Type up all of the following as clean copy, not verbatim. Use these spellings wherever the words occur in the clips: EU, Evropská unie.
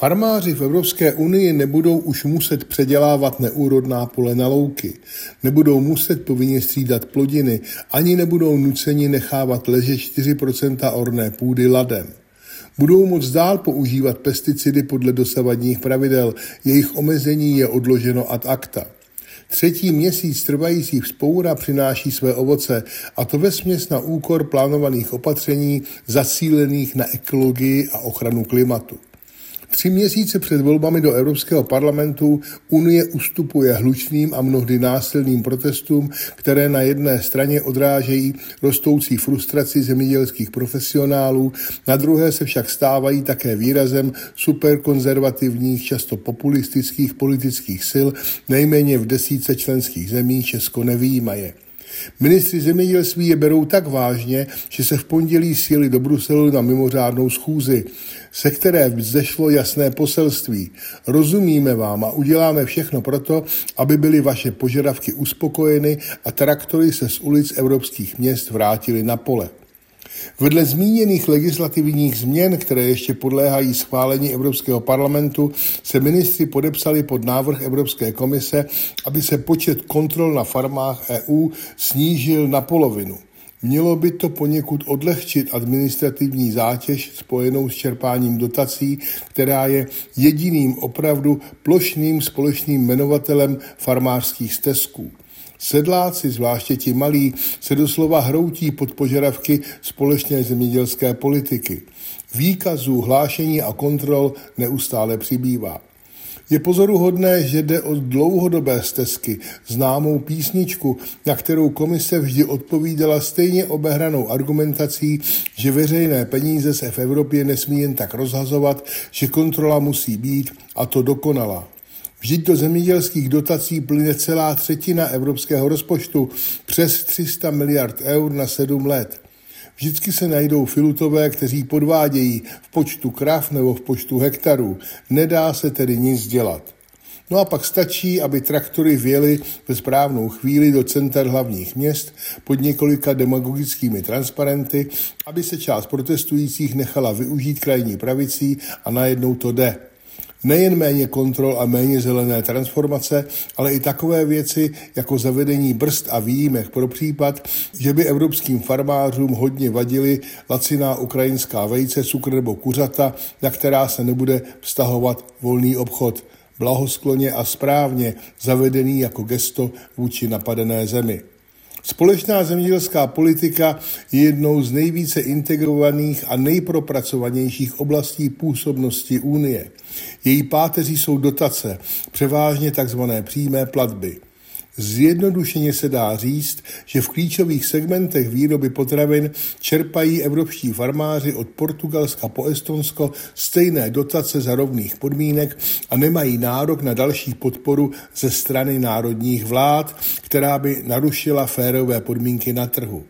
Farmáři v Evropské unii nebudou už muset předělávat neúrodná pole na louky, nebudou muset povinně střídat plodiny, ani nebudou nuceni nechávat ležet 4% orné půdy ladem. Budou moct dál používat pesticidy podle dosavadních pravidel, jejich omezení je odloženo ad acta. Třetí měsíc trvající vzpoura přináší své ovoce, a to vesměs na úkor plánovaných opatření zacílených na ekologii a ochranu klimatu. 3 měsíce před volbami do Evropského parlamentu Unie ustupuje hlučným a mnohdy násilným protestům, které na jedné straně odrážejí rostoucí frustraci zemědělských profesionálů, na druhé se však stávají také výrazem superkonzervativních, často populistických politických sil, nejméně v 10 členských zemí, Česko nevyjímaje. Ministři zemědělství je berou tak vážně, že se v pondělí sjeli do Bruselu na mimořádnou schůzi, se které vzešlo jasné poselství. Rozumíme vám a uděláme všechno proto, aby byly vaše požadavky uspokojeny a traktory se z ulic evropských měst vrátily na pole. Vedle zmíněných legislativních změn, které ještě podléhají schválení Evropského parlamentu, se ministři podepsali pod návrh Evropské komise, aby se počet kontrol na farmách EU snížil na polovinu. Mělo by to poněkud odlehčit administrativní zátěž spojenou s čerpáním dotací, která je jediným opravdu plošným společným jmenovatelem farmářských stezků. Sedláci, zvláště ti malí, se doslova hroutí pod požadavky společné zemědělské politiky. Výkazů, hlášení a kontrol neustále přibývá. Je pozoruhodné, že jde o dlouhodobé stezky, známou písničku, na kterou komise vždy odpovídala stejně obehranou argumentací, že veřejné peníze se v Evropě nesmí jen tak rozhazovat, že kontrola musí být, a to dokonalá. Vždyť do zemědělských dotací plyne celá třetina evropského rozpočtu, přes 300 miliard eur na 7 let. Vždycky se najdou filutové, kteří podvádějí v počtu krav nebo v počtu hektarů. Nedá se tedy nic dělat. No a pak stačí, aby traktory vjeli ve správnou chvíli do center hlavních měst pod několika demagogickými transparenty, aby se část protestujících nechala využít krajní pravicí, a najednou to jde. Nejen méně kontrol a méně zelené transformace, ale i takové věci jako zavedení brzd a výjimek pro případ, že by evropským farmářům hodně vadily laciná ukrajinská vejce, cukr nebo kuřata, na která se nebude vztahovat volný obchod, blahoskloně a správně zavedený jako gesto vůči napadené zemi. Společná zemědělská politika je jednou z nejvíce integrovaných a nejpropracovanějších oblastí působnosti Unie. Její páteří jsou dotace, převážně tzv. Přímé platby. Zjednodušeně se dá říct, že v klíčových segmentech výroby potravin čerpají evropští farmáři od Portugalska po Estonsko stejné dotace za rovných podmínek a nemají nárok na další podporu ze strany národních vlád, která by narušila férové podmínky na trhu.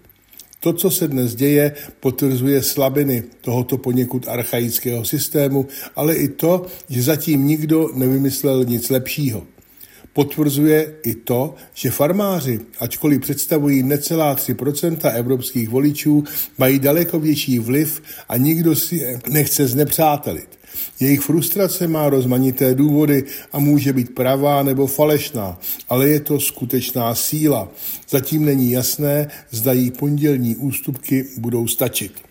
To, co se dnes děje, potvrzuje slabiny tohoto poněkud archaického systému, ale i to, že zatím nikdo nevymyslel nic lepšího. Potvrzuje i to, že farmáři, ačkoliv představují necelá 3% evropských voličů, mají daleko větší vliv a nikdo si je nechce znepřátelit. Jejich frustrace má rozmanité důvody a může být pravá nebo falešná, ale je to skutečná síla. Zatím není jasné, zda jí pondělní ústupky budou stačit.